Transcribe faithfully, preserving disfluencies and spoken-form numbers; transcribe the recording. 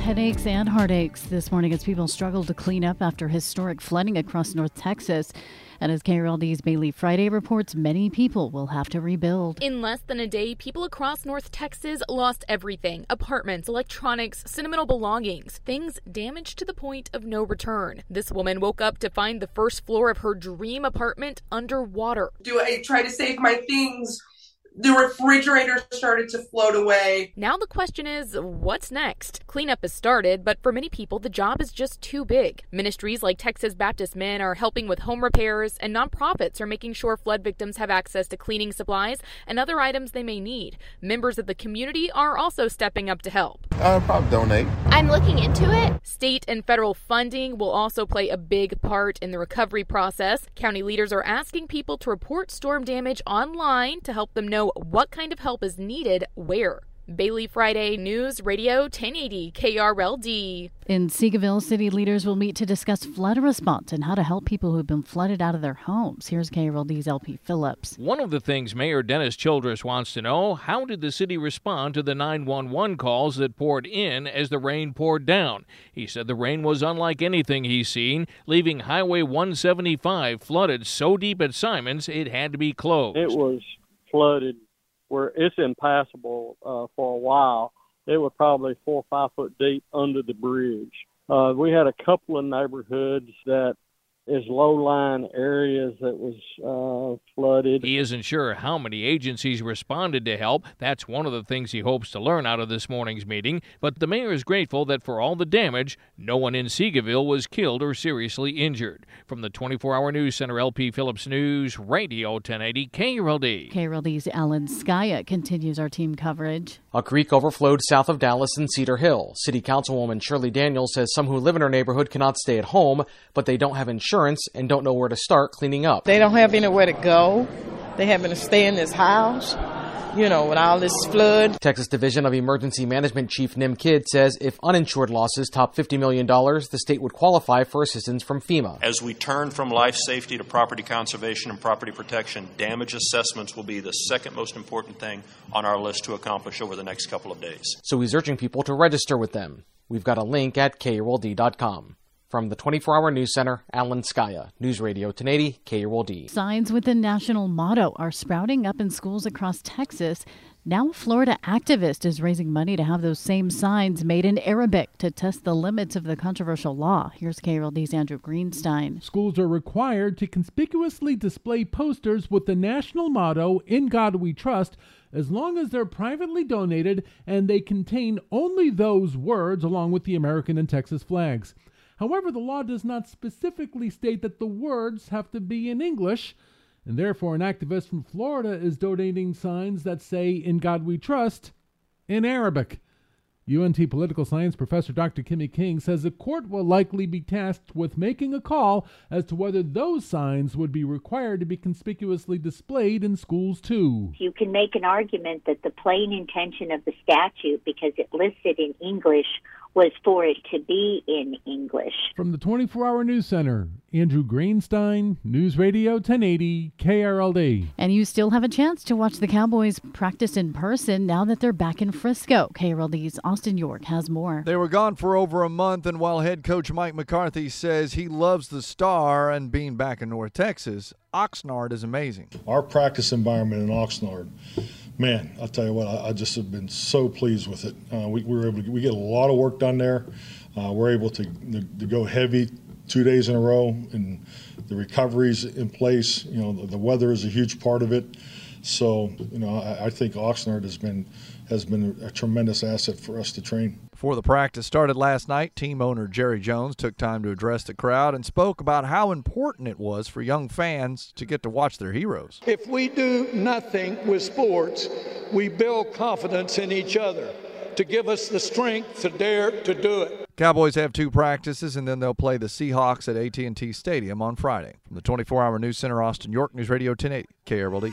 Headaches and heartaches this morning as people struggle to clean up after historic flooding across North Texas. And as K R L D's Bailey Friday reports, many people will have to rebuild. In less than a day, people across North Texas lost everything. Apartments, electronics, sentimental belongings, things damaged to the point of no return. This woman woke up to find the first floor of her dream apartment underwater. Do I try to save my things? The refrigerator started to float away. Now the question is, what's next? Cleanup has started, but for many people, the job is just too big. Ministries like Texas Baptist Men are helping with home repairs, and nonprofits are making sure flood victims have access to cleaning supplies and other items they may need. Members of the community are also stepping up to help. I'll probably donate. I'm looking into it. State and federal funding will also play a big part in the recovery process. County leaders are asking people to report storm damage online to help them know what kind of help is needed where. Bailey Friday, News Radio ten eighty K R L D. In Seagaville, city leaders will meet to discuss flood response and how to help people who have been flooded out of their homes. Here's K R L D's L P. Phillips. One of the things Mayor Dennis Childress wants to know, how did the city respond to the nine one one calls that poured in as the rain poured down? He said the rain was unlike anything he's seen, leaving Highway one seventy-five flooded so deep at Simons it had to be closed. It was flooded where it's impassable uh, for a while. They were probably four or five foot deep under the bridge. Uh, we had a couple of neighborhoods that is low-lying areas that was uh, flooded. He isn't sure how many agencies responded to help. That's one of the things he hopes to learn out of this morning's meeting. But the mayor is grateful that for all the damage, no one in Seagaville was killed or seriously injured. From the twenty-four hour News Center, L P. Phillips News, Radio ten eighty K R L D. K R L D's Alan Skaya continues our team coverage. A creek overflowed south of Dallas in Cedar Hill. City Councilwoman Shirley Daniels says some who live in her neighborhood cannot stay at home, but they don't have insurance and don't know where to start cleaning up. They don't have anywhere to go. They having to stay in this house, you know, with all this flood. Texas Division of Emergency Management Chief Nim Kidd says if uninsured losses top fifty million dollars, the state would qualify for assistance from FEMA. As we turn from life safety to property conservation and property protection, damage assessments will be the second most important thing on our list to accomplish over the next couple of days. So he's urging people to register with them. We've got a link at K R L D dot com. From the twenty-four hour News Center, Alan Skaya, News Radio ten eighty K R L D. Signs with the national motto are sprouting up in schools across Texas. Now a Florida activist is raising money to have those same signs made in Arabic to test the limits of the controversial law. Here's K R L D's Andrew Greenstein. Schools are required to conspicuously display posters with the national motto, "In God We Trust," as long as they're privately donated and they contain only those words along with the American and Texas flags. However, the law does not specifically state that the words have to be in English, and therefore an activist from Florida is donating signs that say, "In God We Trust," in Arabic. U N T political science professor Doctor Kimmy King says the court will likely be tasked with making a call as to whether those signs would be required to be conspicuously displayed in schools too. You can make an argument that the plain intention of the statute, because it lists it in English, was for it to be in English. From the twenty-four hour News Center, Andrew Greenstein, News Radio ten eighty K R L D. And you still have a chance to watch the Cowboys practice in person now that they're back in Frisco. K R L D's Austin York has more. They were gone for over a month, and while head coach Mike McCarthy says he loves the Star and being back in North Texas, Oxnard is amazing. Our practice environment in Oxnard, man, I'll tell you what, I, I just have been so pleased with it. Uh, we, we were able to we get a lot of work done there. Uh, we're able to, to go heavy two days in a row, and the recovery's in place. You know, the, the weather is a huge part of it. So, you know, I, I think Oxnard has been has been a tremendous asset for us to train. Before the practice started last night, team owner Jerry Jones took time to address the crowd and spoke about how important it was for young fans to get to watch their heroes. If we do nothing with sports, we build confidence in each other to give us the strength to dare to do it. Cowboys have two practices, and then they'll play the Seahawks at A T and T Stadium on Friday. From the twenty-four hour News Center, Austin York, News Radio ten eighty, K R L D.